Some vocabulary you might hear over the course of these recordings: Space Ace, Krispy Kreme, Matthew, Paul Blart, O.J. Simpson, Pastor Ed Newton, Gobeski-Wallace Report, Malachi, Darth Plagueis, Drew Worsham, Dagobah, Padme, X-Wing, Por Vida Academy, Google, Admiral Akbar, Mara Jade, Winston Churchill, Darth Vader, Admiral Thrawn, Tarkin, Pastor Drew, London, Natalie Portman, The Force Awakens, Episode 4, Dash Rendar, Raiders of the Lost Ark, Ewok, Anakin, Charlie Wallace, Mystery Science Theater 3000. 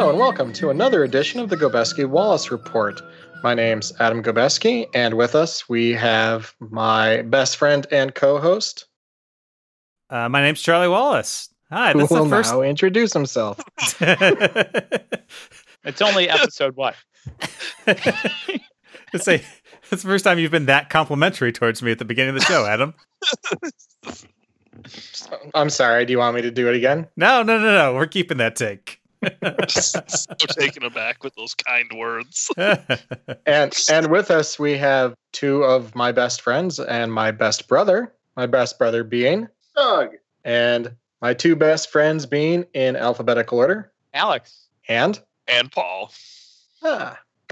Hello and welcome to another edition of the Gobeski-Wallace Report. My name's Adam Gobeski, and with us we have my best friend and co-host. My name's Charlie Wallace. Hi, that's the first. Now introduce himself. It's only episode one. Let's say that's the first time you've been that complimentary towards me at the beginning of the show, Adam. I'm sorry. Do you want me to do it again? No. We're keeping that take. I'm just so taken aback with those kind words. and with us we have two of my best friends and my best brother being Doug, and my two best friends being in alphabetical order, Alex and Paul.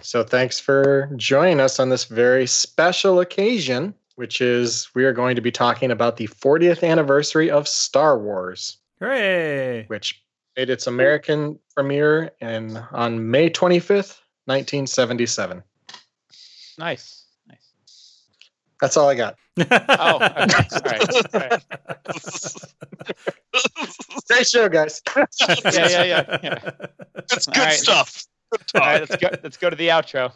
So thanks for joining us on this very special occasion, which is we are going to be talking about the 40th anniversary of Star Wars. Hooray! Which made its American premiere on May 25th, 1977. Nice. That's all I got. Oh, okay. All right. Great show, guys. Yeah. That's good right. Stuff. Good talk. All right, let's go to the outro.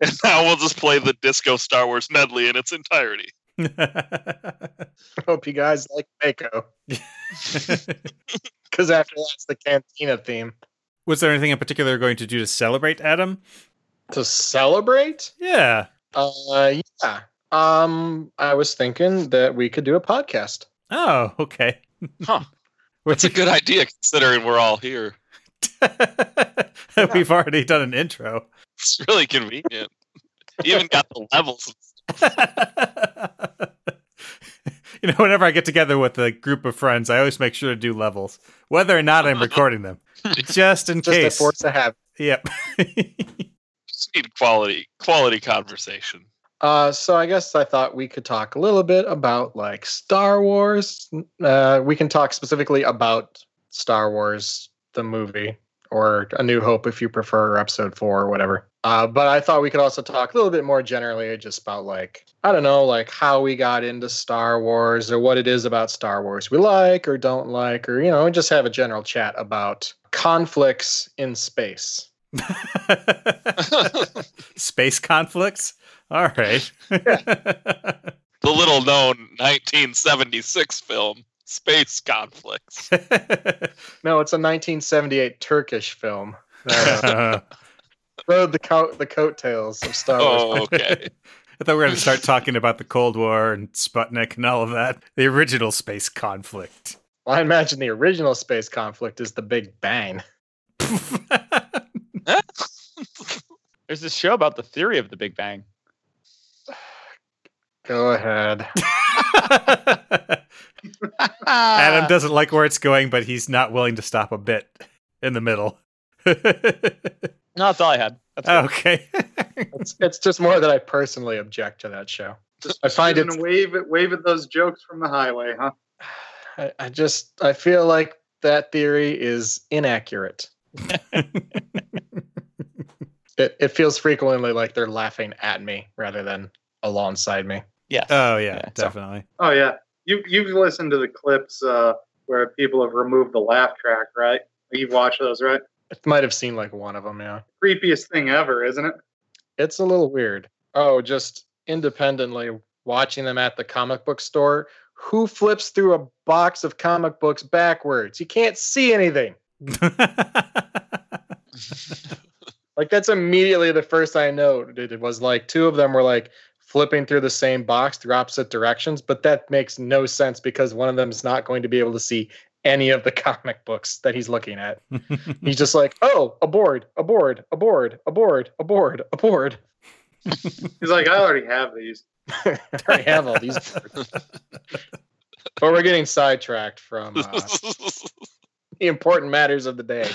And now we'll just play the disco Star Wars medley in its entirety. Hope you guys like Mako, because after that's the Cantina theme. Was there anything in particular you're going to do to celebrate, Adam? To celebrate? Yeah. Yeah. I was thinking that we could do a podcast. Oh, okay. Huh. That's a good idea, considering we're all here. We've already done an intro. It's really convenient. You even got the levels. You know, whenever I get together with a group of friends, I always make sure to do levels, whether or not I'm recording them, just in case. Just a force of habit. Yep. Just need quality conversation. So I guess I thought we could talk a little bit about like Star Wars. We can talk specifically about Star Wars, the movie, or A New Hope if you prefer, or episode 4 or whatever. But I thought we could also talk a little bit more generally just about like, I don't know, like how we got into Star Wars or what it is about Star Wars we like or don't like, or, you know, just have a general chat about conflicts in space. Space conflicts? All right. Yeah. The little-known 1976 film, Space Conflicts. No, it's a 1978 Turkish film. Rode the coattails of Star Wars. Oh, okay. I thought we were going to start talking about the Cold War and Sputnik and all of that. The original Space Conflict. Well, I imagine the original Space Conflict is The Big Bang. There's this show about the theory of The Big Bang. Go ahead. Adam doesn't like where it's going, but he's not willing to stop a bit in the middle. No, that's all I had. That's okay. It's just more that I personally object to that show. I find it wave at those jokes from the highway, huh? I feel like that theory is inaccurate. It feels frequently like they're laughing at me rather than alongside me. Yes. Oh, yeah, definitely. So. Oh, yeah. You've listened to the clips where people have removed the laugh track, right? You've watched those, right? It might have seemed like one of them, yeah. Creepiest thing ever, isn't it? It's a little weird. Oh, just independently watching them at the comic book store. Who flips through a box of comic books backwards? You can't see anything. Like, that's immediately the first I noted. It was like two of them were like, flipping through the same box through opposite directions, but that makes no sense because one of them is not going to be able to see any of the comic books that he's looking at. He's just like, oh, a board. He's like, I already have these. I already have all these boards. But we're getting sidetracked from the important matters of the day,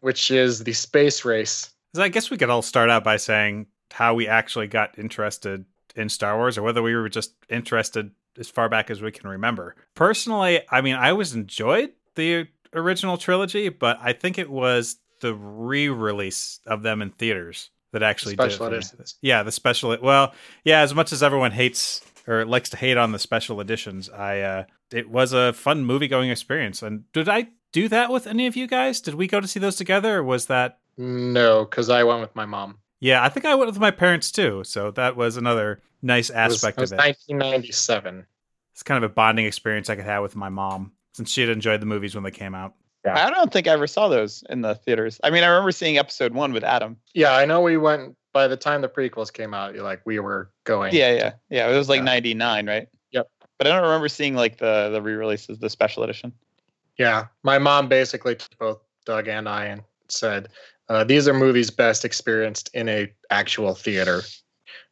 which is the space race. So I guess we could all start out by saying how we actually got interested in Star Wars, or whether we were just interested as far back as we can remember. Personally, I mean, I always enjoyed the original trilogy, but I think it was the re-release of them in theaters that actually did it. Yeah, the special. Well, yeah, as much as everyone hates or likes to hate on the special editions, it was a fun movie-going experience. And did I do that with any of you guys? Did we go to see those together, or was that... No, because I went with my mom. Yeah, I think I went with my parents too, so that was another nice aspect of it. It was 1997. It's kind of a bonding experience I could have with my mom, since she had enjoyed the movies when they came out. Yeah. I don't think I ever saw those in the theaters. I mean, I remember seeing episode 1 with Adam. Yeah, I know we went, by the time the prequels came out, you're like, we were going. Yeah, it was like 99, right? Yep. But I don't remember seeing like the re-releases, the special edition. Yeah, my mom basically took both Doug and I and said, these are movies best experienced in a actual theater.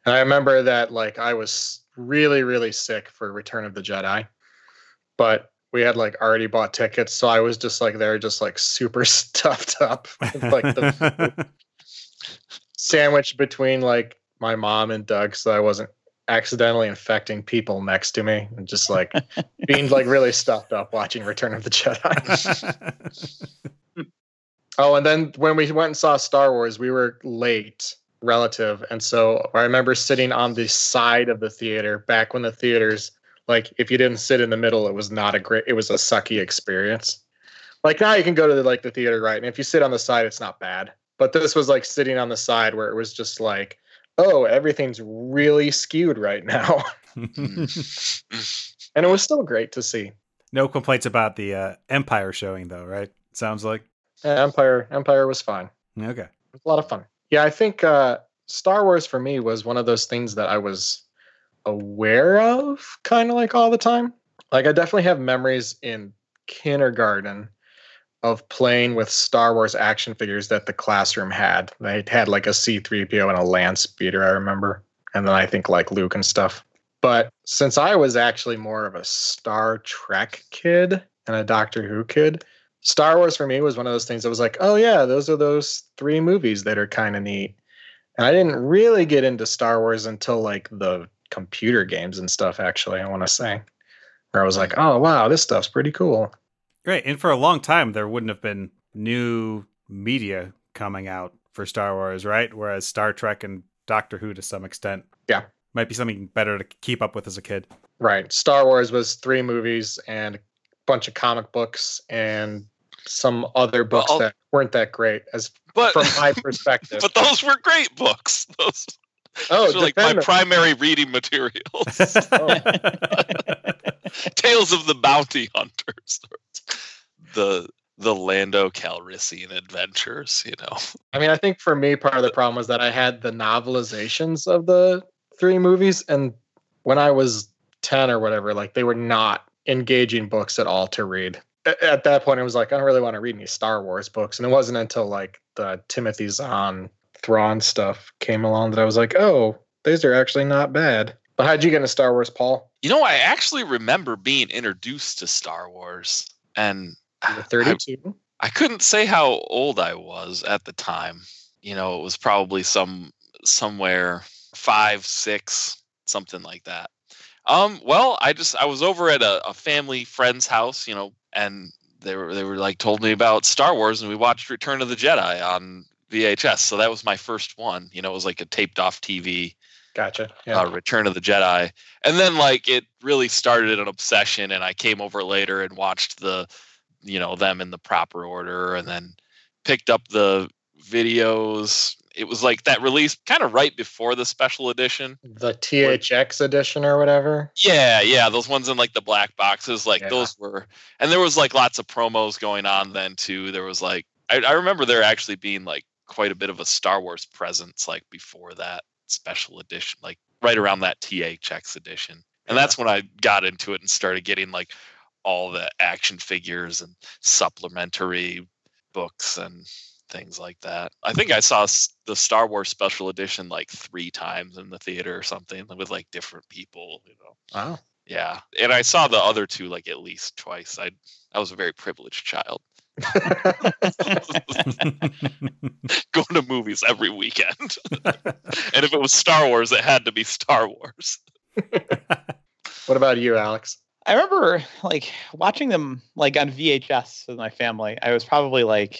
And I remember that like I was really, really sick for Return of the Jedi, but we had like already bought tickets. So I was just like there, just like super stuffed up. With, like the sandwiched between like my mom and Doug. So I wasn't accidentally infecting people next to me and just like being like really stuffed up watching Return of the Jedi. Oh, and then when we went and saw Star Wars, we were late relative. And so I remember sitting on the side of the theater back when the theaters, like if you didn't sit in the middle, it was not a great, it was a sucky experience. Like now you can go to the theater, right? And if you sit on the side, it's not bad. But this was like sitting on the side where it was just like, oh, everything's really skewed right now. And it was still great to see. No complaints about the Empire showing though, right? Sounds like. Empire was fine. Okay. It was a lot of fun. Yeah, I think Star Wars for me was one of those things that I was aware of kind of like all the time. Like I definitely have memories in kindergarten of playing with Star Wars action figures that the classroom had. They had like a C-3PO and a land speeder, I remember. And then I think like Luke and stuff. But since I was actually more of a Star Trek kid and a Doctor Who kid, Star Wars for me was one of those things that was like, oh yeah, those are those three movies that are kind of neat. And I didn't really get into Star Wars until like the computer games and stuff, actually, I want to say. Where I was like, oh wow, this stuff's pretty cool. Right. And for a long time, there wouldn't have been new media coming out for Star Wars, right? Whereas Star Trek and Doctor Who to some extent. Yeah. Might be something better to keep up with as a kid. Right. Star Wars was three movies and a bunch of comic books and some other books that weren't that great from my perspective. But those were great books. Those were like my primary reading materials. Oh. Tales of the Bounty Hunters. The Lando Calrissian adventures, you know. I mean, I think for me part of the problem was that I had the novelizations of the three movies, and when I was 10 or whatever, like they were not engaging books at all to read. At that point, I was like, I don't really want to read any Star Wars books. And it wasn't until like the Timothy Zahn Thrawn stuff came along that I was like, oh, these are actually not bad. But how'd you get into Star Wars, Paul? You know, I actually remember being introduced to Star Wars. And you were 32? I couldn't say how old I was at the time. You know, it was probably somewhere 5, 6, something like that. Well, I was over at a family friend's house, you know, and they were like told me about Star Wars, and we watched Return of the Jedi on VHS. So that was my first one. You know, it was like a taped off TV. Gotcha. Yeah. Return of the Jedi. And then like it really started an obsession, and I came over later and watched them in the proper order, and then picked up the videos. It was like that release kind of right before the special edition. The THX edition or whatever. Yeah. Those ones in like the black boxes, those were, and there was like lots of promos going on then too. There was like, I remember there actually being like quite a bit of a Star Wars presence, like before that special edition, like right around that THX edition. And that's when I got into it and started getting like all the action figures and supplementary books and things like that. I think I saw the Star Wars special edition like 3 times in the theater or something with like different people, you know. Wow. Yeah. And I saw the other two like at least twice. I was a very privileged child. Going to movies every weekend. And if it was Star Wars, it had to be Star Wars. What about you, Alex? I remember like watching them like on VHS with my family. I was probably like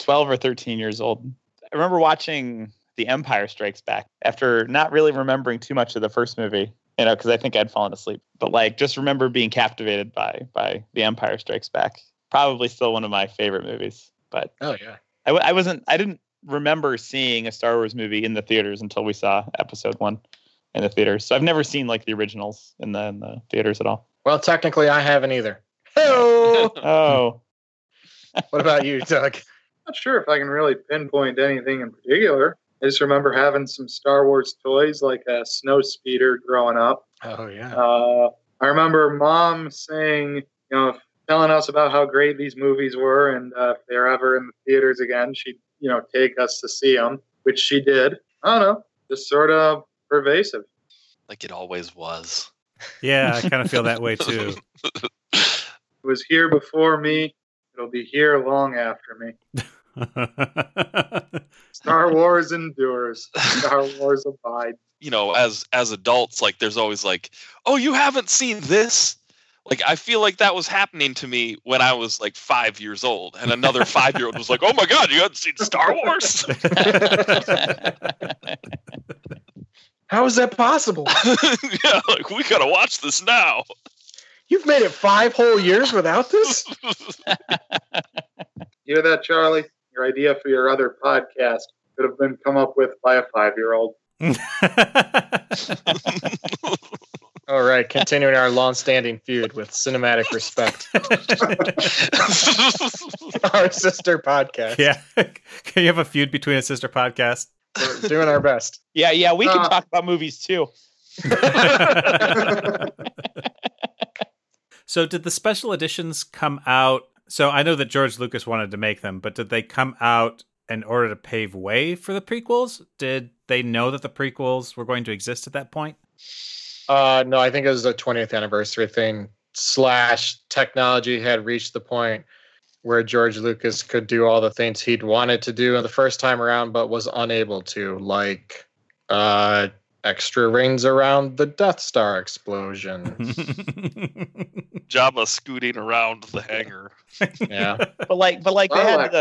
12 or 13 years old. I remember watching The Empire Strikes Back after not really remembering too much of the first movie, you know, because I think I'd fallen asleep. But like, just remember being captivated by The Empire Strikes Back. Probably still one of my favorite movies. But oh yeah, I didn't remember seeing a Star Wars movie in the theaters until we saw Episode 1 in the theaters. So I've never seen like the originals in the theaters at all. Well, technically, I haven't either. Oh. What about you, Doug? Not sure if I can really pinpoint anything in particular. I just remember having some Star Wars toys, like a snow speeder, growing up. Oh yeah. I remember Mom saying, you know, telling us about how great these movies were, and if they're ever in the theaters again, she'd, you know, take us to see them, which she did. I don't know, just sort of pervasive. Like it always was. Yeah, I kind of feel that way too. It was here before me. It'll be here long after me. Star Wars endures. Star Wars abides. You know, as adults, like there's always like, oh, you haven't seen this? Like, I feel like that was happening to me when I was like 5 years old. And another 5-year-old was like, oh my God, you haven't seen Star Wars? How is that possible? Yeah, like we gotta watch this now. You've made it 5 whole years without this? Hear that, Charlie? Your idea for your other podcast could have been come up with by a 5-year-old. All right, continuing our long-standing feud with cinematic respect. Our sister podcast. Yeah. Can you have a feud between a sister podcast? We're doing our best. Yeah, we can talk about movies too. So did the special editions come out? So I know that George Lucas wanted to make them, but did they come out in order to pave way for the prequels? Did they know that the prequels were going to exist at that point? No, I think it was a 20th anniversary thing, / technology had reached the point where George Lucas could do all the things he'd wanted to do the first time around, but was unable to, like extra rings around the Death Star explosion. Jabba scooting around the hangar. Yeah. But they had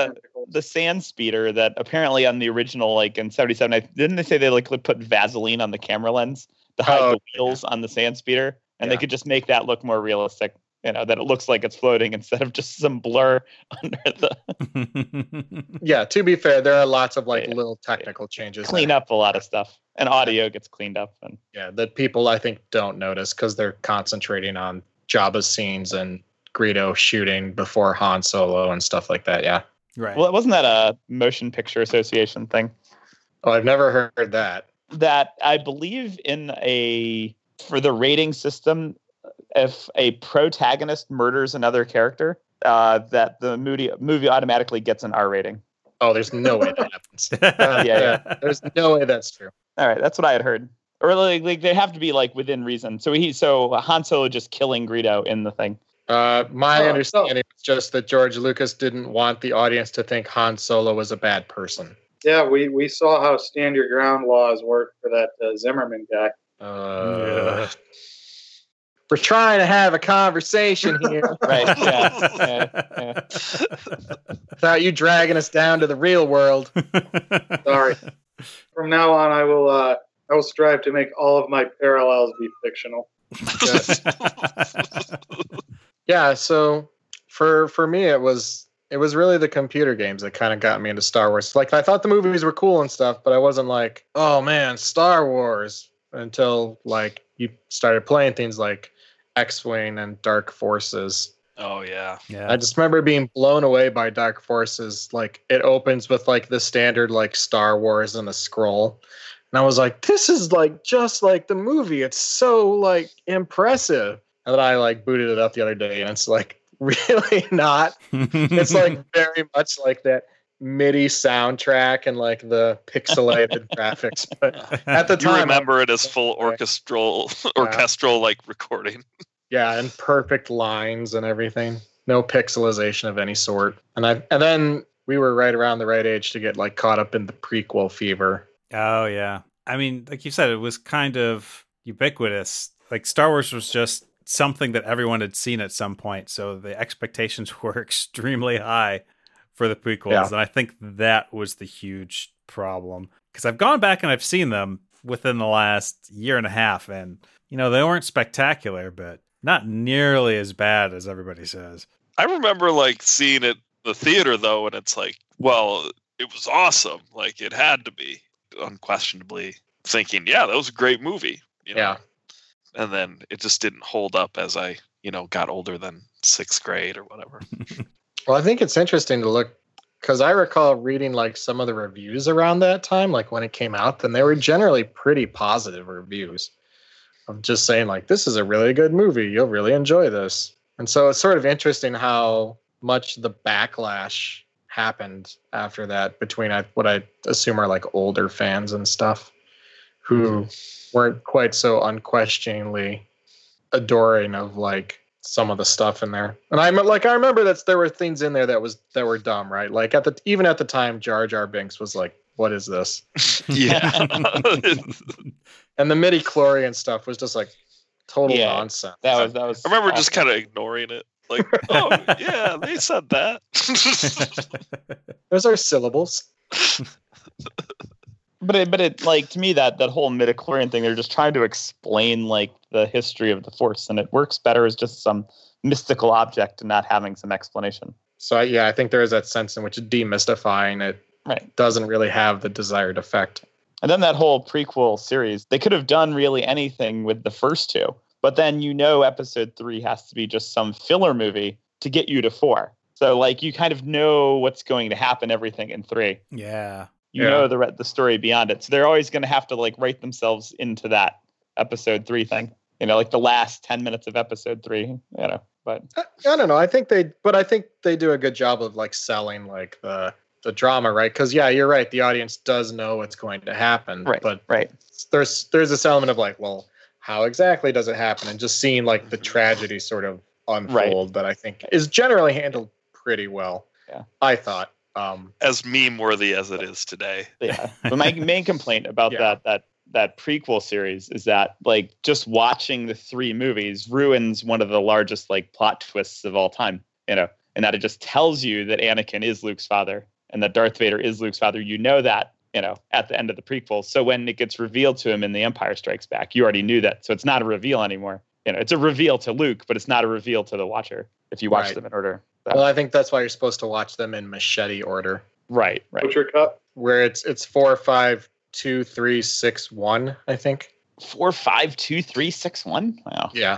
the sand speeder that apparently on the original, like in 77, didn't they say they like put Vaseline on the camera lens? To hide the wheels on the sand speeder, and they could just make that look more realistic, you know, that it looks like it's floating instead of just some blur under the. Yeah, to be fair, there are lots of like little technical changes. Clean up a lot of stuff, and audio gets cleaned up. And yeah, that people I think don't notice because they're concentrating on Jabba's scenes and Greedo shooting before Han Solo and stuff like that. Yeah, right. Well, wasn't that a Motion Picture Association thing? Oh, I've never heard that. That I believe for the rating system, if a protagonist murders another character, that the movie automatically gets an R rating. Oh, there's no way that happens. Yeah. There's no way that's true. All right, that's what I had heard. Or like they have to be like within reason. So Han Solo just killing Greedo in the thing. My understanding is just that George Lucas didn't want the audience to think Han Solo was a bad person. Yeah, we saw how stand your ground laws work for that Zimmerman guy. We're trying to have a conversation here. Right. Yeah. Without you dragging us down to the real world. Sorry. From now on, I will strive to make all of my parallels be fictional. Yeah. So for me, it was really the computer games that kind of got me into Star Wars. Like, I thought the movies were cool and stuff, but I wasn't like, oh, man, Star Wars, until, like, you started playing things like X-Wing and Dark Forces. Oh, yeah. I just remember being blown away by Dark Forces. Like, it opens with, like, the standard, like, Star Wars and a scroll. And I was like, this is, like, just like the movie. It's so, like, impressive. And then I, like, booted it up the other day, and it's like, really not. It's like very much like that MIDI soundtrack and like the pixelated graphics. But at the time, you remember it as full orchestral like recording. Yeah, and perfect lines and everything. No pixelization of any sort. And then we were right around the right age to get like caught up in the prequel fever. Oh yeah, I mean, like you said, it was kind of ubiquitous. Like Star Wars was just something that everyone had seen at some point, so the expectations were extremely high for the prequels. Yeah. And I think that was the huge problem, because I've gone back and I've seen them within the last year and a half, and you know, they weren't spectacular, but not nearly as bad as everybody says. I remember like seeing it in the theater though, and it's like, well, it was awesome. Like it had to be, unquestionably thinking, yeah, that was a great movie. You know? Yeah. And then it just didn't hold up as I, you know, got older than 6th grade or whatever. Well, I think it's interesting to look, because I recall reading like some of the reviews around that time, like when it came out, then they were generally pretty positive reviews of just saying like, this is a really good movie. You'll really enjoy this. And so it's sort of interesting how much the backlash happened after that between what I assume are like older fans and stuff who weren't quite so unquestioningly adoring of like some of the stuff in there. And I remember that there were things in there that were dumb, right? Like even at the time, Jar Jar Binks was like, what is this? Yeah. And the midi-chlorian stuff was just like total nonsense. That was I remember awesome. Just kind of ignoring it. Like, oh, yeah, they said that. Those are syllables. But it like, to me, that whole midi-chlorian thing, they're just trying to explain like the history of the Force, and it works better as just some mystical object and not having some explanation. So yeah, I think there is that sense in which demystifying it doesn't really have the desired effect. And then that whole prequel series, they could have done really anything with the first two, but then you know episode 3 has to be just some filler movie to get you to 4. So like you kind of know what's going to happen, everything in 3. Yeah. You know the story beyond it. So they're always going to have to like write themselves into that episode 3 thing. You know, like the last 10 minutes of episode 3, you know, but I don't know. I think they do a good job of like selling like the drama, right? Because yeah, you're right. The audience does know what's going to happen, right? But there's this element of like, well, how exactly does it happen? And just seeing like the tragedy sort of unfold that I think is generally handled pretty well. Yeah, I thought. As meme-worthy as it is today. Yeah. But my main complaint about that prequel series is that like just watching the 3 movies ruins one of the largest like plot twists of all time, you know, and that it just tells you that Anakin is Luke's father and that Darth Vader is Luke's father. You know that, you know, at the end of the prequel. So when it gets revealed to him in The Empire Strikes Back, you already knew that. So it's not a reveal anymore. You know, it's a reveal to Luke, but it's not a reveal to the watcher if you watch them in order. So. Well, I think that's why you're supposed to watch them in machete order. Right. Butcher Cup? Where it's 4, 5, 2, 3, 6, 1, I think. 4, 5, 2, 3, 6, 1? Wow. Yeah.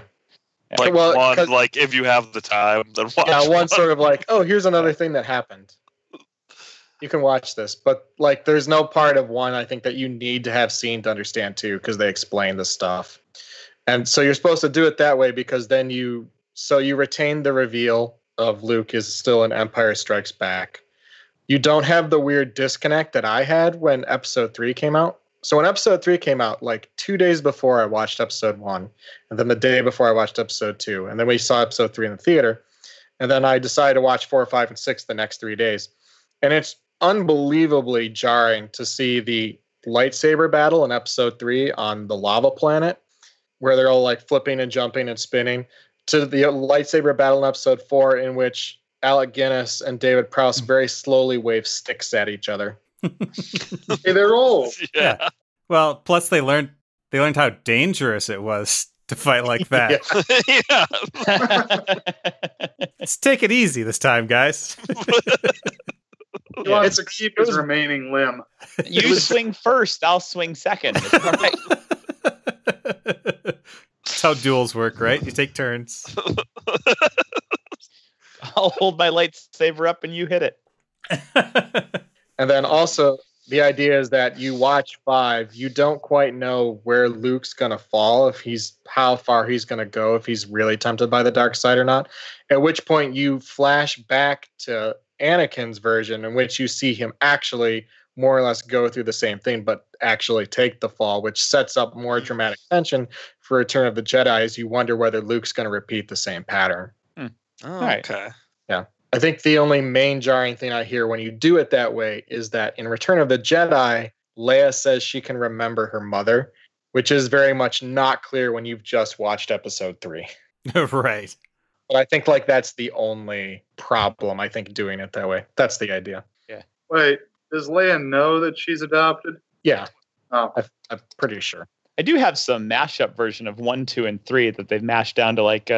Like, well, one, like if you have the time, then watch one. Sort of like, oh, here's another thing that happened. You can watch this. But like, there's no part of 1, I think, that you need to have seen to understand 2, because they explain the stuff. And so you're supposed to do it that way, because then you retain the reveal of Luke is still in Empire Strikes Back. You don't have the weird disconnect that I had when episode 3 came out. So when episode 3 came out, like 2 days before I watched episode 1, and then the day before I watched episode 2, and then we saw episode 3 in the theater. And then I decided to watch 4, 5, and 6 the next 3 days. And it's unbelievably jarring to see the lightsaber battle in episode 3 on the lava planet, where they're all like flipping and jumping and spinning, to the lightsaber battle in episode 4, in which Alec Guinness and David Prowse very slowly wave sticks at each other. Hey, they're old. Yeah. Well, plus they learned how dangerous it was to fight like that. Yeah. Let's take it easy this time, guys. Yeah, it's a keep his remaining limb. You swing first, I'll swing second. All right. That's how duels work, right? You take turns. I'll hold my lightsaber up and you hit it. And then also, the idea is that you watch 5, you don't quite know where Luke's going to fall, how far he's going to go, if he's really tempted by the dark side or not. At which point you flash back to Anakin's version, in which you see him actually more or less go through the same thing, but actually take the fall, which sets up more dramatic tension for Return of the Jedi, as you wonder whether Luke's going to repeat the same pattern. Okay. Yeah. I think the only main jarring thing I hear when you do it that way is that in Return of the Jedi, Leia says she can remember her mother, which is very much not clear when you've just watched episode 3. Right. But I think like that's the only problem. I think doing it that way. That's the idea. Yeah. Wait, does Leia know that she's adopted? Yeah. Oh. I'm pretty sure. I do have some mashup version of 1, 2, and 3 that they've mashed down to like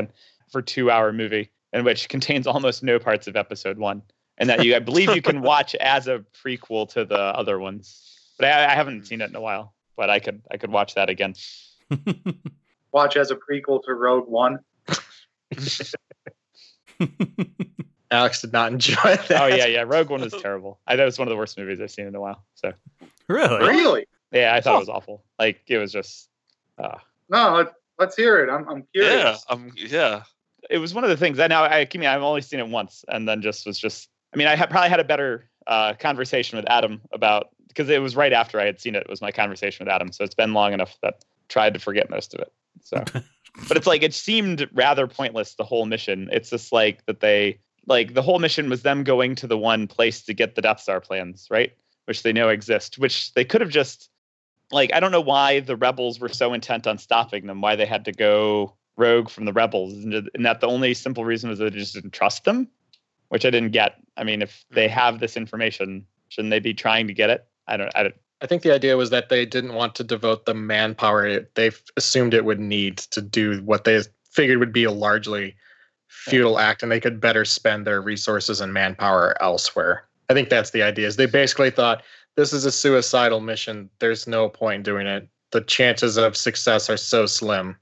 for 2-hour movie, and which contains almost no parts of episode 1, and that you I believe you can watch as a prequel to the other ones. But I haven't seen it in a while. But I could watch that again. Watch as a prequel to Rogue One. Alex did not enjoy that. Oh yeah, Rogue One was terrible. That was one of the worst movies I've seen in a while. So really, yeah, I thought it was awful. Like it was just. No, let's hear it. I'm curious. Yeah, It was one of the things that now I've only seen it once, and then was just. I mean, probably had a better conversation with Adam about. Because it was right after I had seen it. It was my conversation with Adam. So it's been long enough that I tried to forget most of it. So, but it's like it seemed rather pointless, the whole mission. It's just like that they like the whole mission was them going to the one place to get the Death Star plans, right? Which they know exist, which they could have just like I don't know why the rebels were so intent on stopping them, why they had to go rogue from the rebels. And that the only simple reason was that they just didn't trust them, which I didn't get. I mean, if they have this information, shouldn't they be trying to get it? I think the idea was that they didn't want to devote the manpower they assumed it would need to do what they figured would be a largely futile act, and they could better spend their resources and manpower elsewhere. I think that's the idea. Is they basically thought this is a suicidal mission. There's no point in doing it. The chances of success are so slim.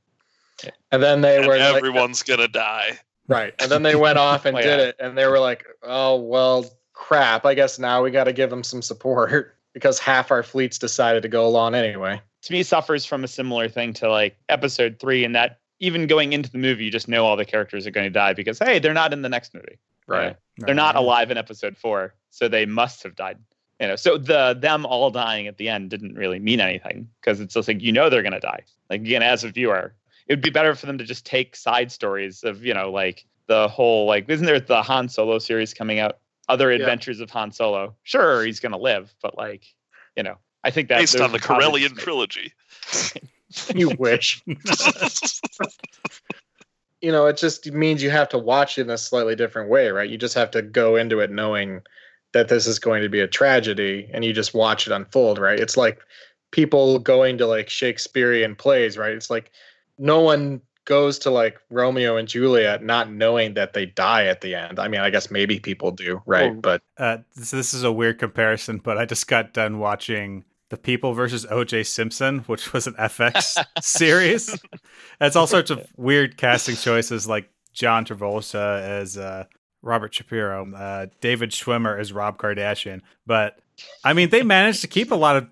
Yeah. And then they were everyone's gonna die. Right. And then they went off and did it, and they were like, oh well, crap. I guess now we got to give them some support. Because half our fleets decided to go along anyway. To me, suffers from a similar thing to like episode 3, in that even going into the movie, you just know all the characters are going to die because, hey, they're not in the next movie. Right. They're not alive in episode 4. So they must have died. You know, so them all dying at the end didn't really mean anything because it's just like, you know, they're going to die. Like, again, as a viewer, it would be better for them to just take side stories of, you know, like the whole like, isn't there the Han Solo series coming out? Other adventures of Han Solo. Sure, he's going to live, but like, you know, I think that's based on the Corellian trilogy. You wish. You know, it just means you have to watch it in a slightly different way, right? You just have to go into it knowing that this is going to be a tragedy, and you just watch it unfold, right? It's like people going to like Shakespearean plays, right? It's like no one goes to like Romeo and Juliet not knowing that they die at the end. I mean, I guess maybe people do, right? Well, but this is a weird comparison, but I just got done watching The People versus O.J. Simpson, which was an FX series. That's all sorts of weird casting choices, like John Travolta as Robert Shapiro, David Schwimmer as Rob Kardashian. But I mean, they managed to keep a lot of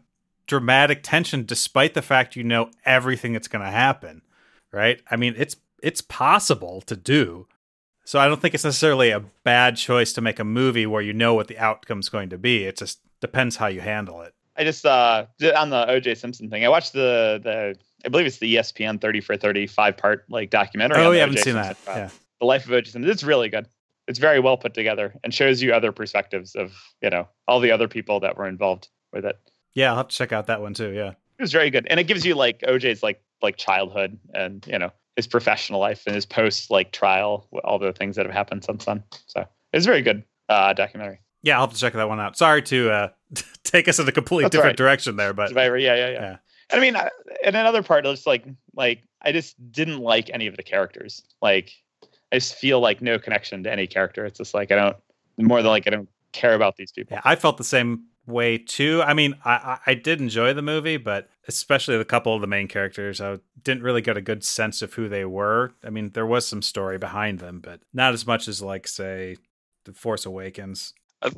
dramatic tension despite the fact you know everything that's going to happen. Right. I mean, it's possible to do. So I don't think it's necessarily a bad choice to make a movie where you know what the outcome's going to be. It just depends how you handle it. I just on the O.J. Simpson thing, I watched the I believe it's the ESPN 30 for 30 5-part like documentary. Oh, yeah, I haven't seen that. Yeah. The life of O.J. Simpson. It's really good. It's very well put together and shows you other perspectives of, you know, all the other people that were involved with it. Yeah, I'll have to check out that one, too. Yeah, it was very good. And it gives you like O.J.'s like childhood and, you know, his professional life and his post like trial, all the things that have happened since then. So it's a very good documentary. Yeah. I'll have to check that one out. Sorry to take us in a completely different direction there, but yeah. And I mean, in another part, it's like, I just didn't like any of the characters. Like, I just feel like no connection to any character. It's just like, I don't care about these people. Yeah, I felt the same way too. I mean, I did enjoy the movie, but especially the couple of the main characters, I didn't really get a good sense of who they were. I mean, there was some story behind them, but not as much as like, say, The Force Awakens.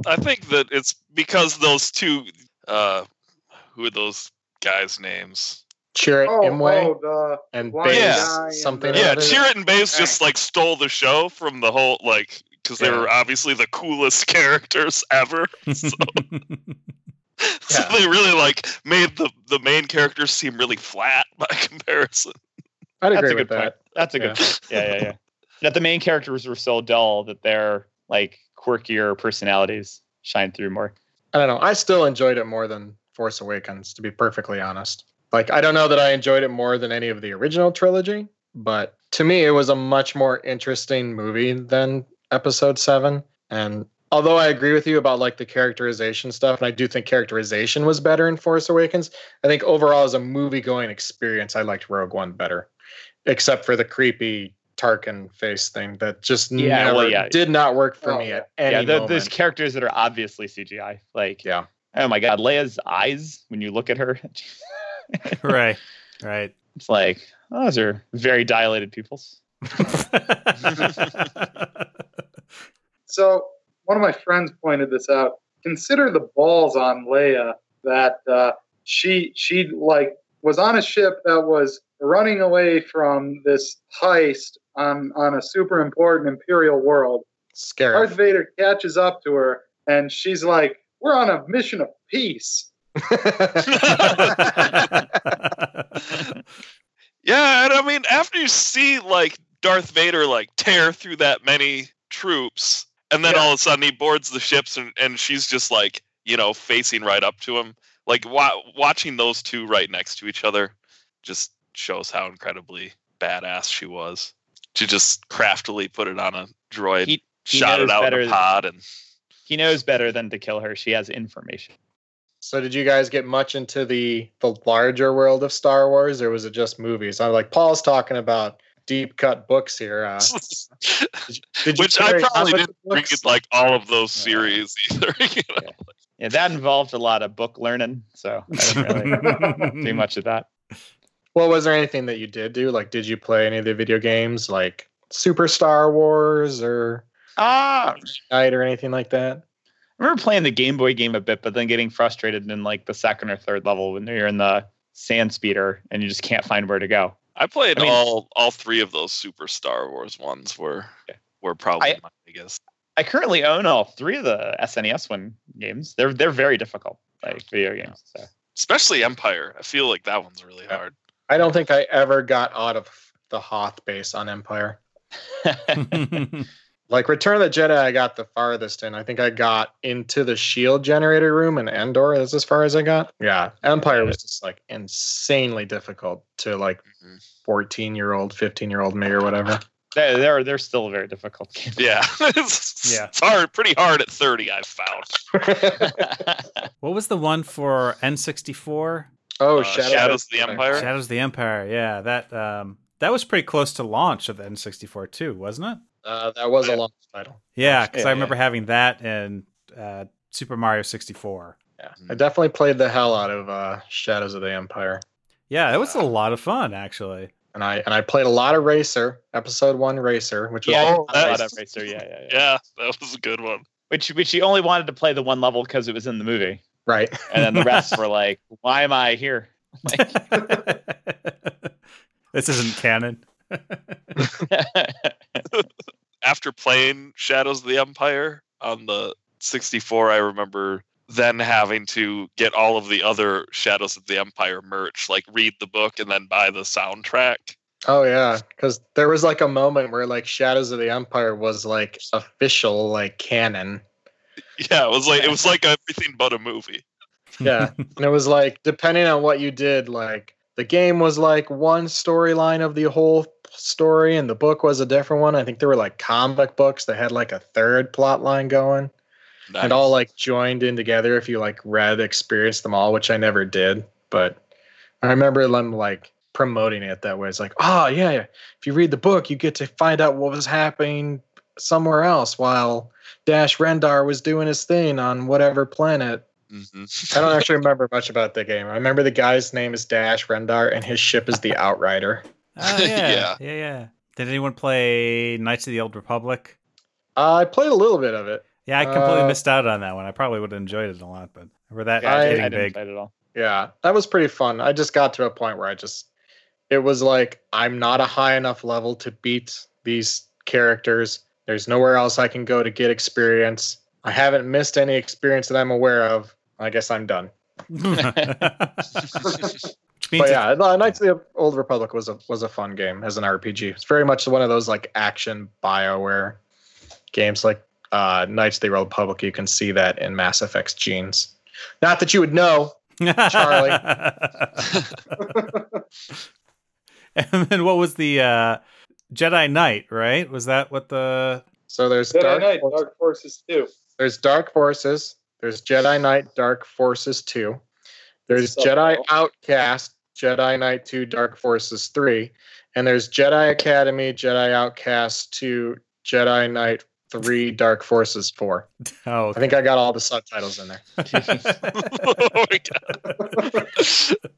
I think that it's because those two, who are those guys' names? Chirrut and Baze. Chirrut and Baze just like stole the show from the whole like. Because they were obviously the coolest characters ever. So, so they really like made the main characters seem really flat by comparison. I'd agree with that. That's a good point. Yeah. That the main characters were so dull that their like quirkier personalities shine through more. I don't know. I still enjoyed it more than Force Awakens, to be perfectly honest. Like, I don't know that I enjoyed it more than any of the original trilogy, but to me, it was a much more interesting movie than Episode 7. And although I agree with you about like the characterization stuff, and I do think characterization was better in Force Awakens, I think overall as a movie-going experience, I liked Rogue One better, except for the creepy Tarkin face thing that just did not work for me at any moment. There's characters that are obviously CGI. Like, oh my God, Leia's eyes, when you look at her. Right. It's like, oh, those are very dilated pupils. So one of my friends pointed this out. Consider the balls on Leia that she like was on a ship that was running away from this heist on a super important Imperial world. Scary. Darth Vader catches up to her and she's like, "We're on a mission of peace." Yeah, and I mean, after you see like Darth Vader like tear through that many troops, and then all of a sudden he boards the ships, and she's just like, you know, facing right up to him. Like watching those two right next to each other just shows how incredibly badass she was. She just craftily put it on a droid, he shot it out in a pod, and he knows better than to kill her. She has information. So did you guys get much into the larger world of Star Wars, or was it just movies? I'm like, Paul's talking about deep cut books here. Did you which I probably didn't bring in, like all of those series either. You know? Yeah, that involved a lot of book learning, so I didn't really do much of that. Well, was there anything that you did do? Like, did you play any of the video games, like Super Star Wars or Knight or anything like that? I remember playing the Game Boy game a bit, but then getting frustrated in like the second or third level when you're in the sand speeder and you just can't find where to go. I played all three of those Super Star Wars ones were probably my biggest. I currently own all three of the SNES one games. They're very difficult, like video games. So. Especially Empire. I feel like that one's really hard. I don't think I ever got out of the Hoth base on Empire. Like Return of the Jedi, I got the farthest in. I think I got into the shield generator room in Endor. That's as far as I got. Yeah. Empire was just like insanely difficult to like 14-year-old, 15-year-old me or whatever. They're still very difficult. Yeah. It's hard, pretty hard at 30, I've found. What was the one for N64? Oh, Shadows of the Empire. Shadows of the Empire. Yeah. That was pretty close to launch of the N64 too, wasn't it? That was a long title. Yeah, because I remember having that and Super Mario 64. Yeah, I definitely played the hell out of Shadows of the Empire. Yeah, it was a lot of fun, actually. And I played a lot of Racer, Episode 1 Racer, which was a lot of Racer, yeah. Yeah, that was a good one. Which you only wanted to play the one level because it was in the movie. Right. And then the rest were like, why am I here? Like, this isn't canon. After playing Shadows of the Empire on the 64, I remember then having to get all of the other Shadows of the Empire merch, like read the book and then buy the soundtrack. Oh yeah, because there was like a moment where like Shadows of the Empire was like official, like canon. Yeah, it was like everything but a movie. Yeah, and it was like depending on what you did, like the game was like one storyline of the whole story and the book was a different one. I think there were like comic books that had like a third plot line going. Nice. And all like joined in together if you like read, experienced them all, which I never did. But I remember them like promoting it that way. It's like, if you read the book, you get to find out what was happening somewhere else while Dash Rendar was doing his thing on whatever planet. Mm-hmm. I don't actually remember much about the game. I remember the guy's name is Dash Rendar and his ship is the Outrider. Yeah. Did anyone play Knights of the Old Republic? I played a little bit of it. Yeah, I completely missed out on that one. I probably would have enjoyed it a lot, but remember that? Yeah, I didn't play it at all. Yeah, that was pretty fun. I just got to a point where it was like, I'm not a high enough level to beat these characters. There's nowhere else I can go to get experience. I haven't missed any experience that I'm aware of. I guess I'm done. But yeah, Knights of the Old Republic was a fun game as an RPG. It's very much one of those like action BioWare games, like Knights of the Old Republic. You can see that in Mass Effect's genes. Not that you would know, Charlie. And then what was the Jedi Knight, right? Was that what the... So there's Jedi Knight, Dark Forces 2. There's Dark Forces. There's Jedi Knight, Dark Forces 2. There's Jedi Outcast, Jedi Knight 2, Dark Forces 3. And there's Jedi Academy, Jedi Outcast 2, Jedi Knight 3, Dark Forces 4. Oh, okay. I think I got all the subtitles in there. Oh my God.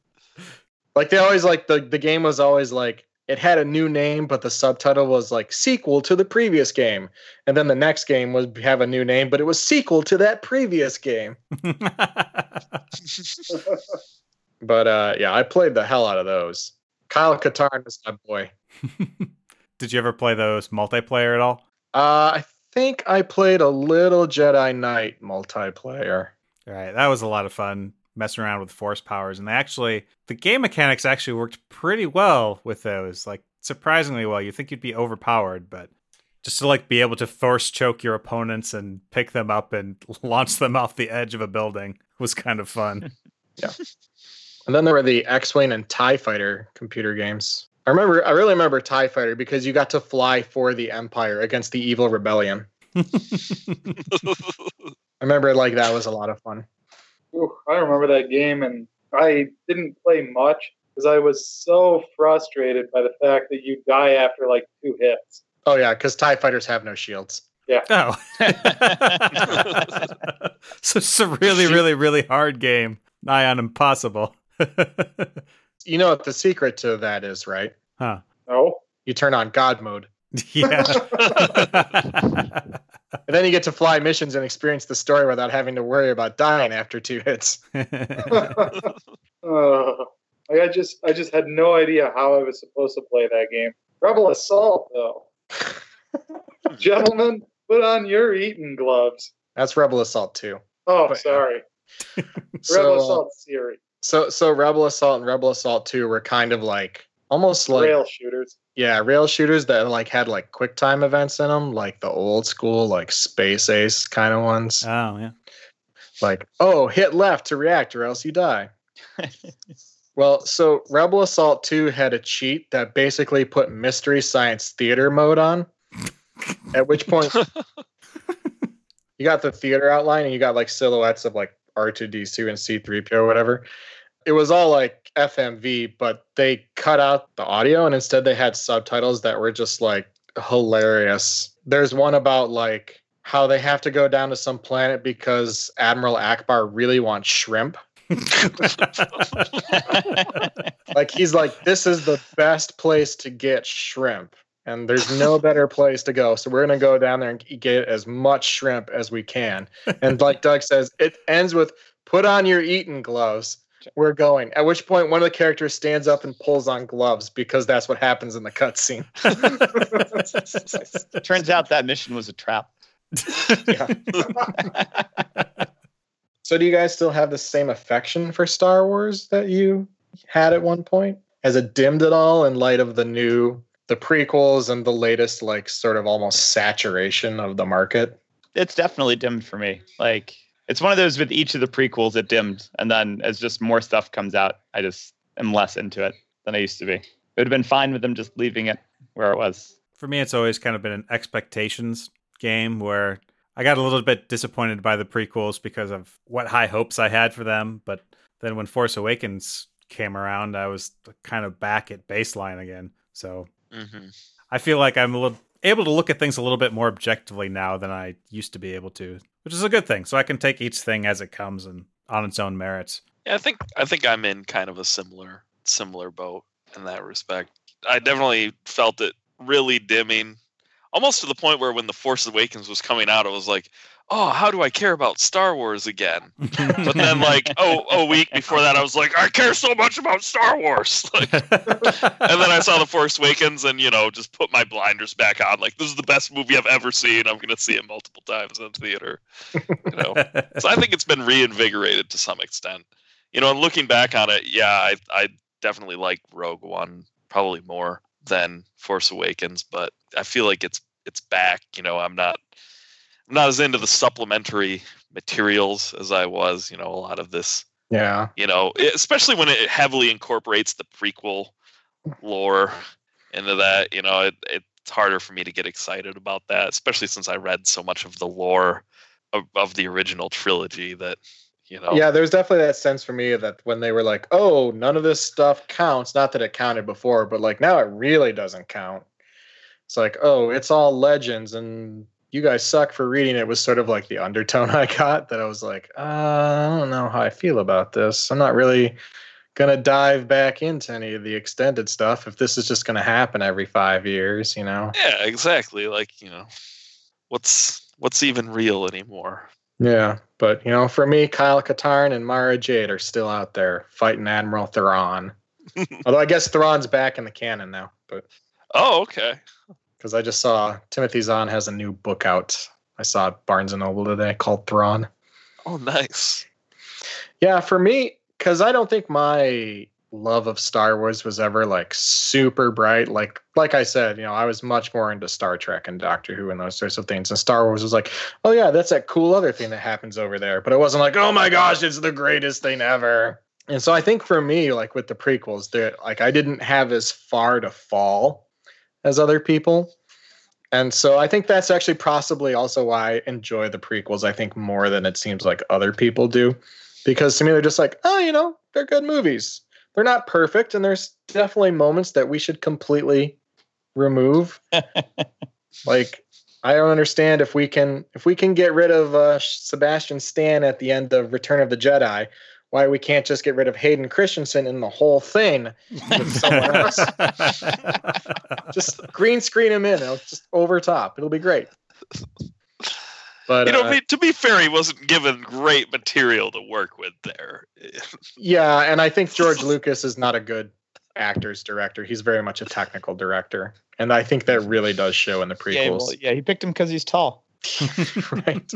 Like they always like the game was always like it had a new name, but the subtitle was like sequel to the previous game. And then the next game would have a new name, but it was sequel to that previous game. But yeah, I played the hell out of those. Kyle Katarn is my boy. Did you ever play those multiplayer at all? I think I played a little Jedi Knight multiplayer. All right, that was a lot of fun. Messing around with force powers, and actually the game mechanics actually worked pretty well with those, like surprisingly well. You think you'd be overpowered, but just to like be able to force choke your opponents and pick them up and launch them off the edge of a building was kind of fun. Yeah. And then there were the X-Wing and TIE Fighter computer games. I really remember TIE Fighter because you got to fly for the Empire against the evil rebellion. I remember like that was a lot of fun. Ooh, I remember that game, and I didn't play much because I was so frustrated by the fact that you die after like 2 hits. Oh yeah, because TIE Fighters have no shields. Yeah. Oh. So it's a really, really, really hard game. Nigh on impossible. You know what the secret to that is, right? Huh? No. You turn on God mode. Yeah. And then you get to fly missions and experience the story without having to worry about dying after 2 hits. I just had no idea how I was supposed to play that game. Rebel Assault, though. Gentlemen, put on your eating gloves. That's Rebel Assault 2. Oh, but, sorry. Assault series. So Rebel Assault and Rebel Assault 2 were kind of like almost like rail shooters. Yeah, rail shooters that like had like quick time events in them, like the old school, like Space Ace kind of ones. Oh, yeah. Like, oh, hit left to react or else you die. Well, so Rebel Assault 2 had a cheat that basically put Mystery Science Theater mode on, at which point you got the theater outline and you got like silhouettes of like R2-D2 and C-3PO or whatever. It was all like FMV, but they cut out the audio and instead they had subtitles that were just like hilarious. There's one about like how they have to go down to some planet because Admiral Akbar really wants shrimp. Like he's like, this is the best place to get shrimp and there's no better place to go. So we're going to go down there and get as much shrimp as we can. And like Doug says, it ends with put on your eating gloves. We're going. At which point, one of the characters stands up and pulls on gloves because that's what happens in the cutscene. Turns out that mission was a trap. Yeah. So, do you guys still have the same affection for Star Wars that you had at one point? Has it dimmed at all in light of the prequels and the latest, like sort of almost saturation of the market? It's definitely dimmed for me. Like. It's one of those with each of the prequels, it dimmed. And then as just more stuff comes out, I just am less into it than I used to be. It would have been fine with them just leaving it where it was. For me, it's always kind of been an expectations game where I got a little bit disappointed by the prequels because of what high hopes I had for them. But then when Force Awakens came around, I was kind of back at baseline again. So I feel like I'm able to look at things a little bit more objectively now than I used to be able to. Which is a good thing. So I can take each thing as it comes and on its own merits. Yeah, I think I'm in kind of a similar boat in that respect. I definitely felt it really dimming, almost to the point where when The Force Awakens was coming out, I was like, oh, how do I care about Star Wars again? But then like, a week before that, I was like, I care so much about Star Wars. Like, and then I saw The Force Awakens and, just put my blinders back on. Like, this is the best movie I've ever seen. I'm going to see it multiple times in the theater. So I think it's been reinvigorated to some extent. And looking back on it, yeah, I definitely like Rogue One probably more than Force Awakens, but I feel like it's back. I'm not as into the supplementary materials as I was, a lot of this. Yeah. Especially when it heavily incorporates the prequel lore into that, you know, it's harder for me to get excited about that, especially since I read so much of the lore of the original trilogy that, you know. Yeah, there's definitely that sense for me that when they were like, oh, none of this stuff counts, not that it counted before, but like now it really doesn't count. It's like, oh, it's all legends and you guys suck for reading it, was sort of like the undertone I got, that I was like, I don't know how I feel about this. I'm not really going to dive back into any of the extended stuff if this is just going to happen every 5 years, you know? Yeah, exactly. Like, you know, what's even real anymore? Yeah, but, you know, for me, Kyle Katarn and Mara Jade are still out there fighting Admiral Thrawn. Although I guess Thrawn's back in the canon now. But oh, okay. Because I just saw Timothy Zahn has a new book out. I saw it Barnes & Noble today called Thrawn. Oh, nice. Yeah, for me, because I don't think my love of Star Wars was ever like super bright. Like I said, you know, I was much more into Star Trek and Doctor Who and those sorts of things. And Star Wars was like, oh, yeah, that's that cool other thing that happens over there. But it wasn't like, oh, my gosh, it's the greatest thing ever. And so I think for me, like with the prequels, like I didn't have as far to fall as other people. And so I think that's actually possibly also why I enjoy the prequels, I think, more than it seems like other people do. Because to me, they're just like, oh, you know, they're good movies. They're not perfect, and there's definitely moments that we should completely remove. Like, I don't understand if we can get rid of Sebastian Stan at the end of Return of the Jedi, why we can't just get rid of Hayden Christensen in the whole thing with someone else. Just green screen him in. It'll just over top. It'll be great. But you know, to be fair, he wasn't given great material to work with there. Yeah, and I think George Lucas is not a good actor's director. He's very much a technical director. And I think that really does show in the prequels. Yeah, well, yeah, he picked him because he's tall. Right.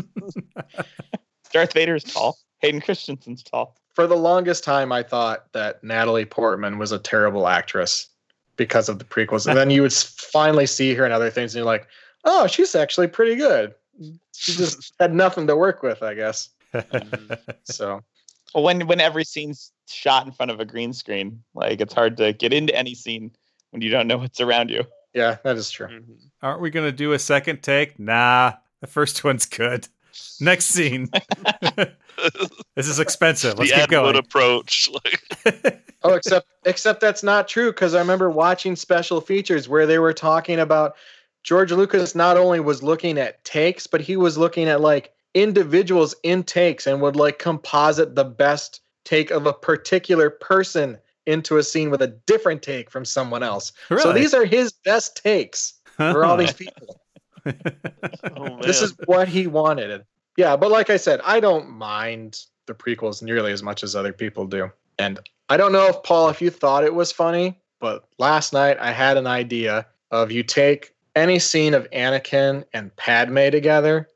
Darth Vader's tall. Hayden Christensen's tall. For the longest time, I thought that Natalie Portman was a terrible actress because of the prequels. And then you would finally see her in other things, and you're like, oh, she's actually pretty good. She just had nothing to work with, I guess. So, well, when every scene's shot in front of a green screen, like it's hard to get into any scene when you don't know what's around you. Yeah, that is true. Mm-hmm. Aren't we going to do a second take? Nah, the first one's good. Next scene. This is expensive. Let's keep going. The approach. Oh, except that's not true, because I remember watching special features where they were talking about George Lucas not only was looking at takes, but he was looking at like individuals in takes and would like composite the best take of a particular person into a scene with a different take from someone else. Really? So these are his best takes for all these people. Oh, this is what he wanted. Yeah, but like I said, I don't mind the prequels nearly as much as other people do. And I don't know if, Paul, if you thought it was funny, but last night I had an idea of you take any scene of Anakin and Padme together,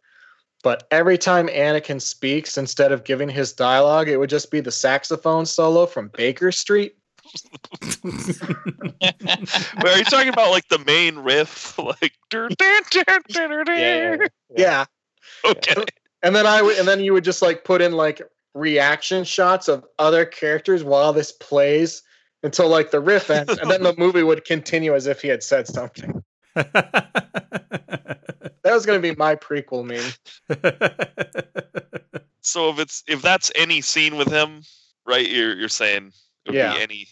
but every time Anakin speaks, instead of giving his dialogue, it would just be the saxophone solo from Baker Street. Are you talking about like the main riff, like yeah, okay, and then I would you would just like put in like reaction shots of other characters while this plays until like the riff ends, and then the movie would continue as if he had said something. That was going to be my prequel meme. So if that's any scene with him, right, you're saying it would be any.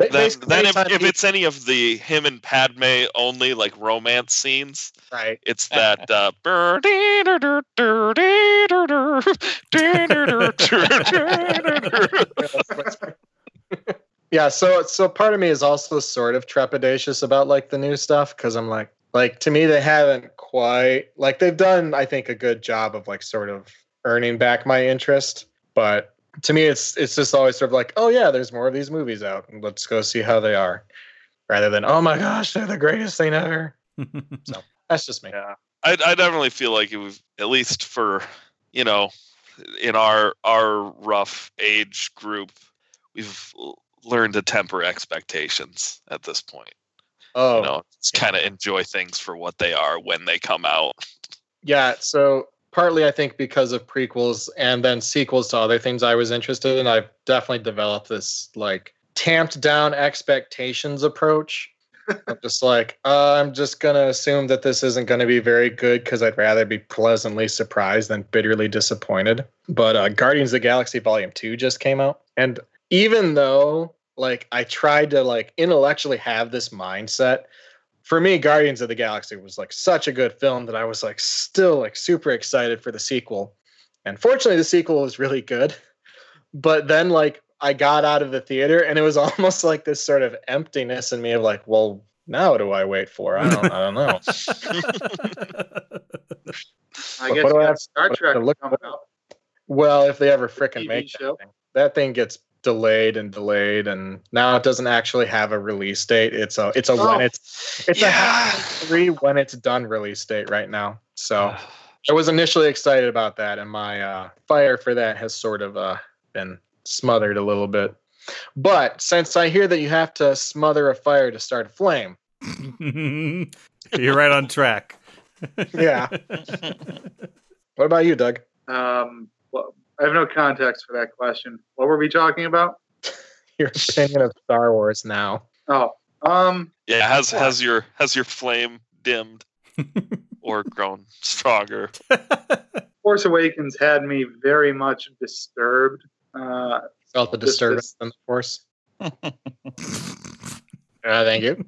Then if it's any of the him and Padme only like romance scenes, right? It's that yeah. So part of me is also sort of trepidatious about like the new stuff, because I'm like to me they haven't quite like they've done I think a good job of like sort of earning back my interest, but. To me, it's just always sort of like, oh, yeah, there's more of these movies out, and let's go see how they are, rather than, oh, my gosh, they're the greatest thing ever. So that's just me. Yeah. I definitely feel like it was, at least for, you know, in our rough age group, we've learned to temper expectations at this point. Oh, you know, it's kind of enjoy things for what they are when they come out. Yeah. So. Partly, I think, because of prequels and then sequels to other things I was interested in, I've definitely developed this like tamped down expectations approach I'm just like, I'm just going to assume that this isn't going to be very good because I'd rather be pleasantly surprised than bitterly disappointed. But Guardians of the Galaxy Volume 2 just came out. And even though, like, I tried to, like, intellectually have this mindset, for me, Guardians of the Galaxy was, like, such a good film that I was, like, still, like, super excited for the sequel. And fortunately, the sequel was really good. But then, like, I got out of the theater and it was almost like this sort of emptiness in me of like, well, now what do I wait for? I don't know. I guess what do I have Star Trek look up? Well, if they ever frickin' make that thing gets delayed and delayed, and now it doesn't actually have a release date. It's when it's yeah. a 3 when it's done release date right now. So I was initially excited about that, and my fire for that has sort of been smothered a little bit. But since I hear that you have to smother a fire to start a flame, you're right on track. Yeah. What about you, Doug? Well, I have no context for that question. What were we talking about? Your opinion of Star Wars now. Yeah, has your flame dimmed or grown stronger? Force Awakens had me very much disturbed. Felt the disturbance in the Force. Thank you.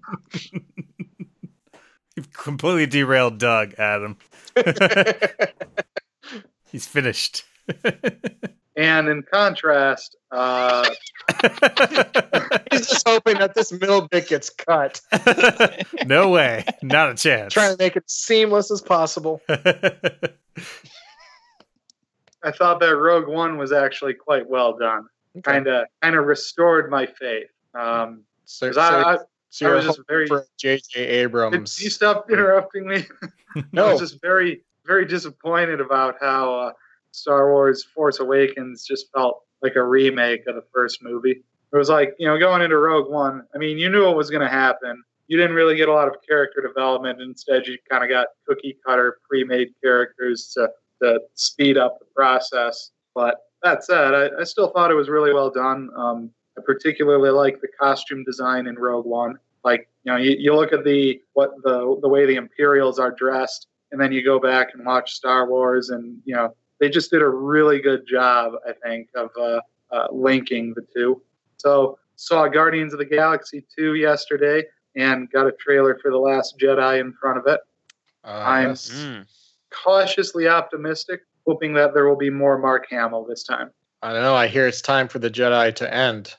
You've completely derailed Doug, Adam. He's finished. And in contrast, he's just hoping that this middle bit gets cut. No way. Not a chance. Trying to make it seamless as possible. I thought that Rogue One was actually quite well done. Okay. Kind of restored my faith. So I was just very for J.J. Abrams. Did you stop interrupting me? No, I was just very, very disappointed about how Star Wars: Force Awakens just felt like a remake of the first movie. It was like, you know, going into Rogue One, I mean, you knew what was going to happen. You didn't really get a lot of character development. Instead, you kind of got cookie cutter, pre-made characters to speed up the process. But that said, I still thought it was really well done. I particularly like the costume design in Rogue One. Like, you know, you look at the way the Imperials are dressed, and then you go back and watch Star Wars, and, you know, they just did a really good job, I think, of linking the two. So saw Guardians of the Galaxy 2 yesterday and got a trailer for The Last Jedi in front of it. I'm cautiously optimistic, hoping that there will be more Mark Hamill this time. I don't know. I hear it's time for the Jedi to end.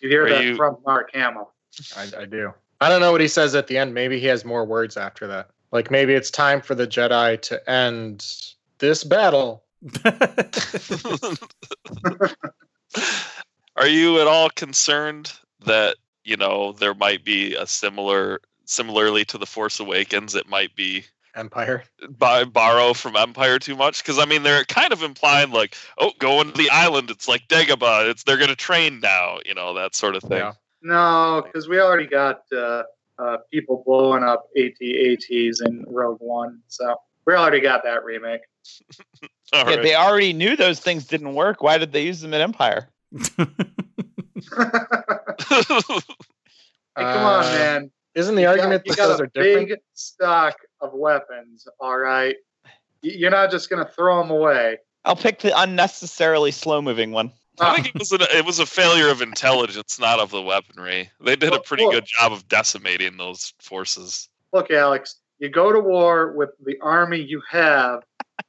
You hear that from Mark Hamill? I do. I don't know what he says at the end. Maybe he has more words after that. Like, maybe it's time for the Jedi to end this battle. Are you at all concerned that, you know, there might be a similarly to The Force Awakens, it might be Empire borrow from Empire too much? Because I mean, they're kind of implying like, oh, going to the island, it's like Dagobah, they're going to train now, you know, that sort of thing. Yeah. No, because we already got people blowing up AT-ATs in Rogue One, so we already got that remake. Yeah, right. They already knew those things didn't work. Why did they use them in Empire? Hey, come on, man! Isn't the argument that those are different? Big stock of weapons, all right? You're not just going to throw them away. I'll pick the unnecessarily slow-moving one. I think it was a failure of intelligence, not of the weaponry. They did a pretty good job of decimating those forces. Look, Alex, you go to war with the army you have,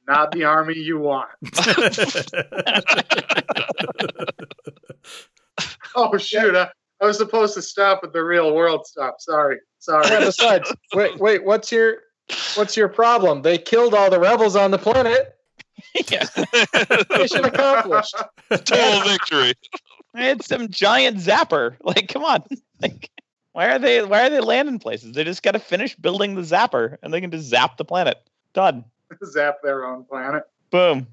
not the army you want. Oh, shoot. I was supposed to stop with the real world stuff. Sorry. Yeah, besides, wait, what's your problem? They killed all the rebels on the planet. Yeah. Mission accomplished. Total victory. I had some giant zapper. Like, come on. Like, why are they landing places? They just got to finish building the zapper, and they can just zap the planet. Done. Zap their own planet. Boom.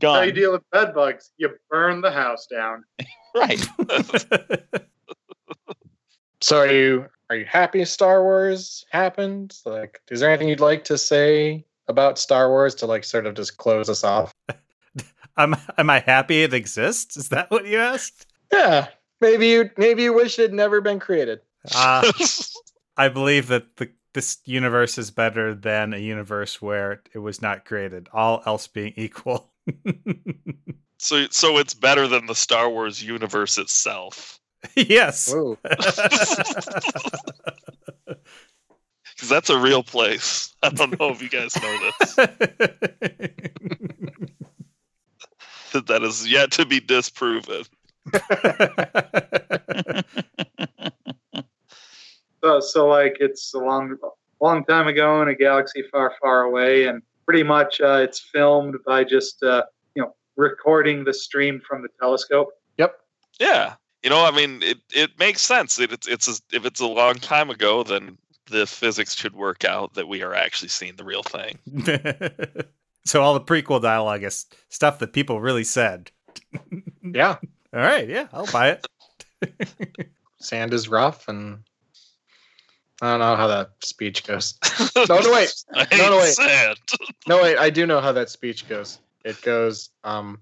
Gone. How you deal with bed bugs? You burn the house down. Right. So are you happy Star Wars happened? Like, is there anything you'd like to say about Star Wars to, like, sort of just close us off? Am I happy it exists? Is that what you asked? Yeah. Maybe you wish it had never been created. I believe that this universe is better than a universe where it was not created, all else being equal. So it's better than the Star Wars universe itself. Yes. Because that's a real place. I don't know if you guys know this. That is yet to be disproven. So like, it's a long time ago in a galaxy far, far away, and pretty much it's filmed by just recording the stream from the telescope. Yep. Yeah. I mean, it makes sense. If it's a long time ago, then the physics should work out that we are actually seeing the real thing. So all the prequel dialogue is stuff that people really said. Yeah. All right. Yeah, I'll buy it. Sand is rough, and I don't know how that speech goes. No, wait. I do know how that speech goes. It goes, But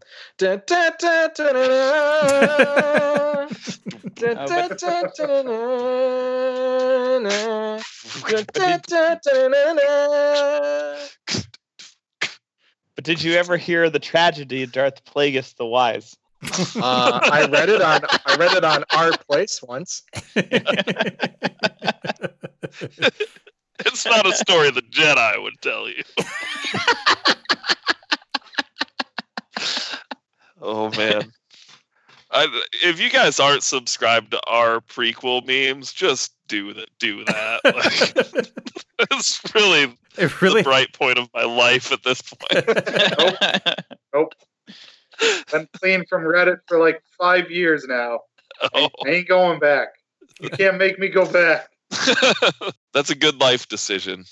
did you ever hear the tragedy of Darth Plagueis the Wise? I read it on Our Place once. It's not a story the Jedi would tell you. Oh man! If you guys aren't subscribed to our prequel memes, just do that. Like, it's really the bright point of my life at this point. Nope. I'm clean from Reddit for like 5 years now. Oh. I ain't going back. You can't make me go back. That's a good life decision.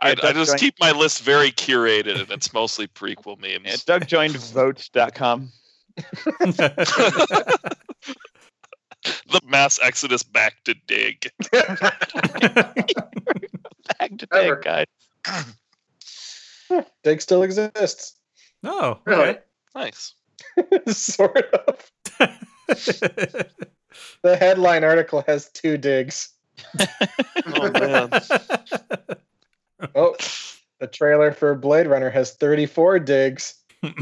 I just keep my list very curated, and it's mostly prequel memes. Yeah, Doug joined Vote.com. The mass exodus back to Digg. Back to Digg, guys. Digg still exists. Oh, really? Right. Nice. Sort of. The headline article has 2 Diggs. Oh, man. Oh, the trailer for Blade Runner has 34 Diggs. I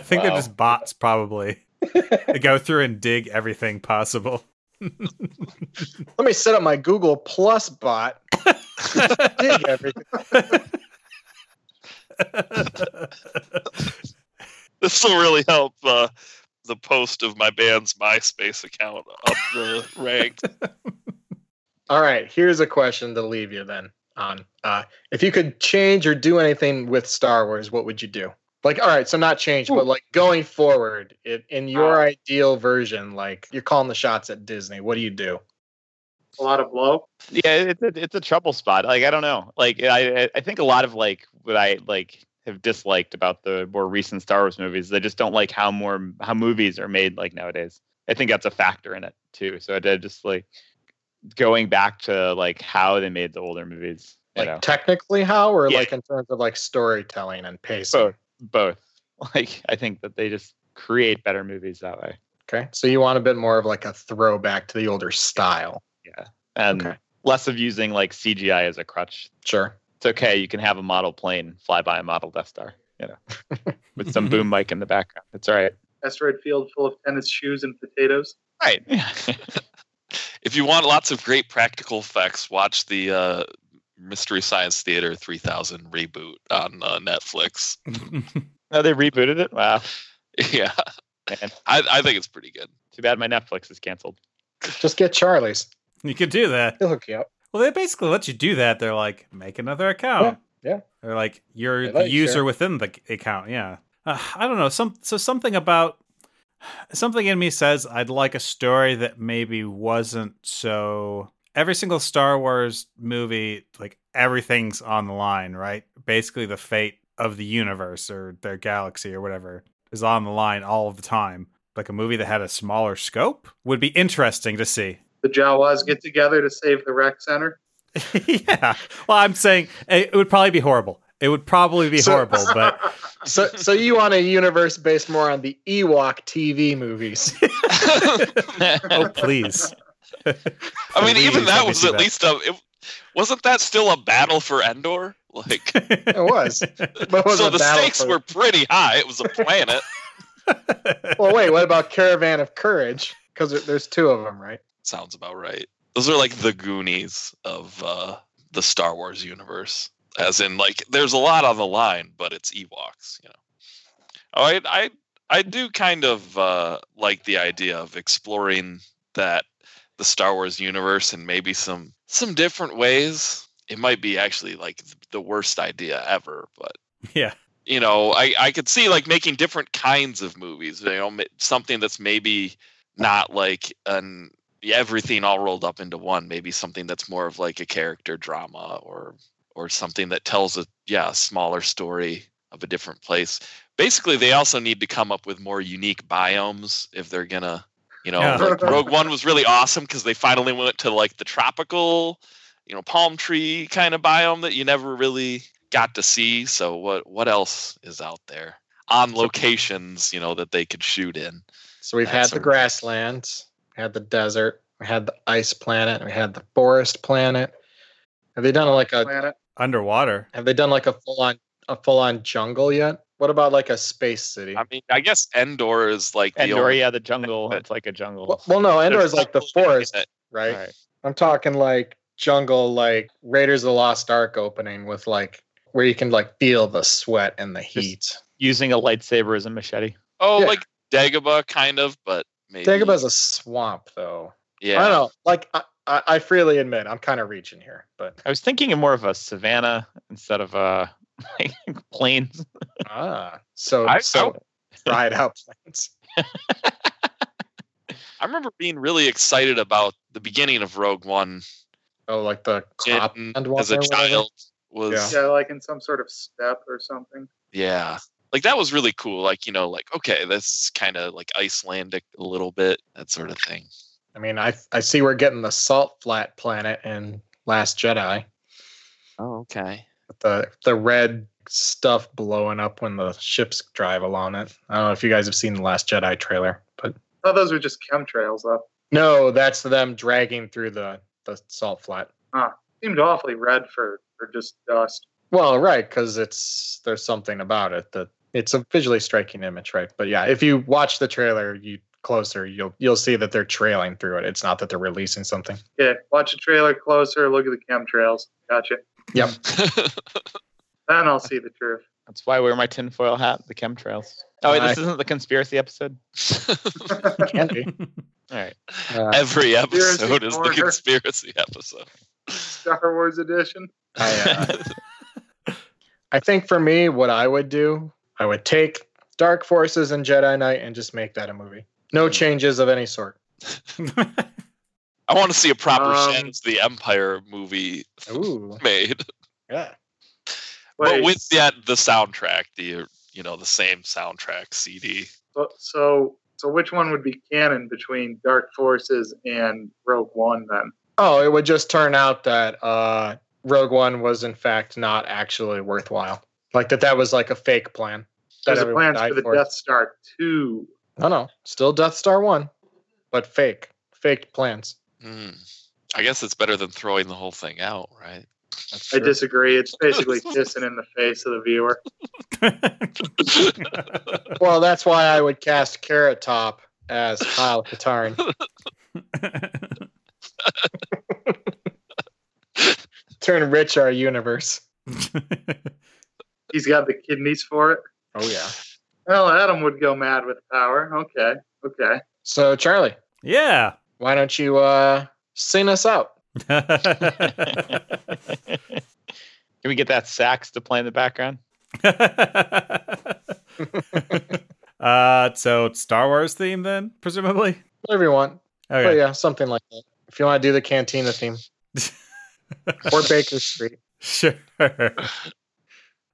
think they're just bots, probably. They go through and dig everything possible. Let me set up my Google Plus bot. Dig everything. This will really help the post of my band's MySpace account up the ranked. All right, here's a question to leave you then on. If you could change or do anything with Star Wars, what would you do? Like, all right, so not change, but like going forward, in your ideal version, like you're calling the shots at Disney, what do you do? A lot of blow. Yeah, it's a trouble spot. Like, I don't know. Like, I think a lot of like what I like have disliked about the more recent Star Wars movies, I just don't like how movies are made like nowadays. I think that's a factor in it too. So I just like going back to like how they made the older movies, like technically how, or like in terms of like storytelling and pacing. Both. Like I think that they just create better movies that way. Okay, so you want a bit more of like a throwback to the older style. Yeah, and less of using like CGI as a crutch. Sure, it's okay. You can have a model plane fly by a model Death Star, with some boom mic in the background. It's all right. Asteroid field full of tennis shoes and potatoes. Right. Yeah. If you want lots of great practical effects, watch the Mystery Science Theater 3000 reboot on Netflix. No, they rebooted it. Wow. Yeah. Man. I think it's pretty good. Too bad my Netflix is canceled. Just get Charlie's. You could do that. He'll hook you up. Well, they basically let you do that. They're like, make another account. Yeah. They're like, you're the user within the account. Yeah. I don't know. Something in me says I'd like a story that maybe wasn't so. Every single Star Wars movie, like everything's on the line, right? Basically, the fate of the universe or their galaxy or whatever is on the line all of the time. Like a movie that had a smaller scope would be interesting to see. The Jawas get together to save the rec center. Yeah. Well, I'm saying it would probably be horrible. It would probably be horrible, but so you want a universe based more on the Ewok TV movies? Oh, please. I mean, even that was at least a... Wasn't that still a battle for Endor? Like it was. But it was so the stakes were pretty high. It was a planet. Well, wait. What about Caravan of Courage? Because there's two of them, right? Sounds about right. Those are like the Goonies of the Star Wars universe. As in, like, there's a lot on the line, but it's Ewoks, you know. Oh, I do kind of like the idea of exploring that the Star Wars universe and maybe some different ways. It might be actually like the worst idea ever, but yeah, you know, I could see like making different kinds of movies, you know, something that's maybe not like everything all rolled up into one, maybe something that's more of like a character drama or something that tells a smaller story of a different place. Basically, they also need to come up with more unique biomes if they're going to, you know, like Rogue One was really awesome because they finally went to like the tropical, you know, palm tree kind of biome that you never really got to see. So what else is out there on locations, you know, that they could shoot in? So we've had the grasslands, we had the desert, we had the ice planet, we had the forest planet. Have they done like a planet underwater? Have they done like a full on jungle yet? What about like a space city? I mean, I guess Endor is like the jungle. It's like a jungle. Well, no, Endor is like the forest, right? I'm talking like jungle, like Raiders of the Lost Ark opening with like where you can like feel the sweat and the heat. Just using a lightsaber as a machete. Oh, yeah. Like Dagobah kind of, but maybe. Dagobah's a swamp though. Yeah. I don't know. Like I freely admit I'm kind of reaching here, but I was thinking of more of a savanna instead of a plains. So dried out plains. I remember being really excited about the beginning of Rogue One. Oh, like the cop as a child was like in some sort of step or something. Yeah, like that was really cool. Like, you know, like, okay, that's kind of like Icelandic a little bit, that sort of thing. I mean, I see we're getting the salt flat planet in Last Jedi. Oh, okay. With the red stuff blowing up when the ships drive along it. I don't know if you guys have seen the Last Jedi trailer, but I thought those were just chemtrails, though. No, that's them dragging through the salt flat. Seemed awfully red for just dust. Well, right, because there's something about it that it's a visually striking image, right? But yeah, if you watch the trailer, you'll see that they're trailing through it. It's not that they're releasing something. Yeah, watch the trailer closer. Look at the chemtrails. Gotcha. Yep. Then I'll see the truth. That's why I wear my tinfoil hat. The chemtrails. Oh, wait, this isn't the conspiracy episode. It can be. All right. Every episode is the conspiracy episode. Star Wars edition. I think for me, what I would do, I would take Dark Forces and Jedi Knight and just make that a movie. No changes of any sort. I want to see a proper Shadows of the Empire movie made. Yeah. But with that, the soundtrack, the same soundtrack CD. So which one would be canon between Dark Forces and Rogue One then? Oh, it would just turn out that Rogue One was in fact not actually worthwhile. Like that was like a fake plan. There's a plan for the Death Star 2. No, still Death Star 1, but faked plans. I guess it's better than throwing the whole thing out, right? I disagree. It's basically pissing in the face of the viewer. Well, that's why I would cast Carrot Top as Kyle Katarn. Turn rich our universe. He's got the kidneys for it. Oh, yeah. Well, Adam would go mad with power. Okay. So, Charlie. Yeah. Why don't you sing us out? Can we get that sax to play in the background? So it's Star Wars theme then, presumably? Whatever you want. Okay. But yeah, something like that. If you want to do the Cantina theme. Or Baker Street. Sure.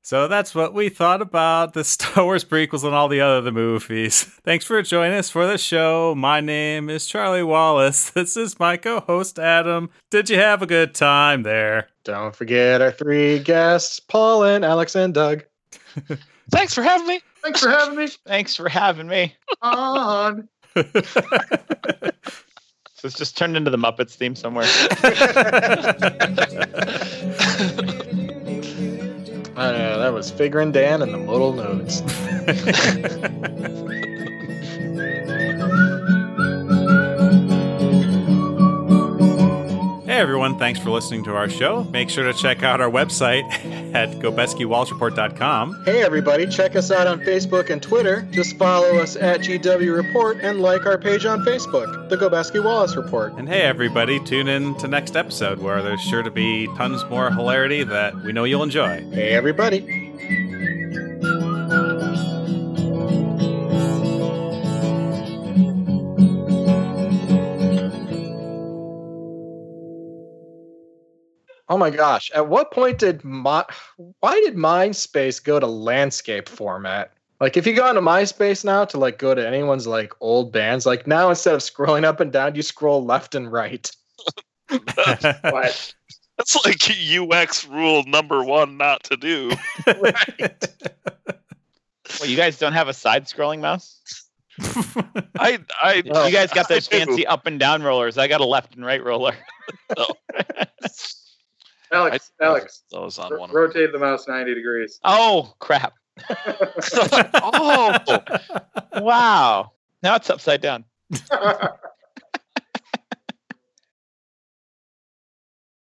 So that's what we thought about the Star Wars prequels and all the other movies. Thanks for joining us for the show. My name is Charlie Wallace. This is my co-host, Adam. Did you have a good time there? Don't forget our three guests, Paul and Alex and Doug. Thanks for having me. Thanks for having me. On. So it's just turned into the Muppets theme somewhere. I don't know. That was Figuring Dan and the Modal Nodes. Hey, everyone. Thanks for listening to our show. Make sure to check out our website at Gobeski-Wallace Report.com. Hey, everybody. Check us out on Facebook and Twitter. Just follow us at GW Report and like our page on Facebook, The Gobeski-Wallace Report. And hey, everybody. Tune in to next episode where there's sure to be tons more hilarity that we know you'll enjoy. Hey, everybody. Oh my gosh! At what point did why did MySpace go to landscape format? Like, if you go into MySpace now to like go to anyone's like old bands, like now instead of scrolling up and down, you scroll left and right. What? That's like UX rule number one, not to do. Right. Well, you guys don't have a side-scrolling mouse. You guys got those fancy up and down rollers. I got a left and right roller. So. Alex, rotate the mouse 90 degrees. Oh, crap. Oh, wow. Now it's upside down.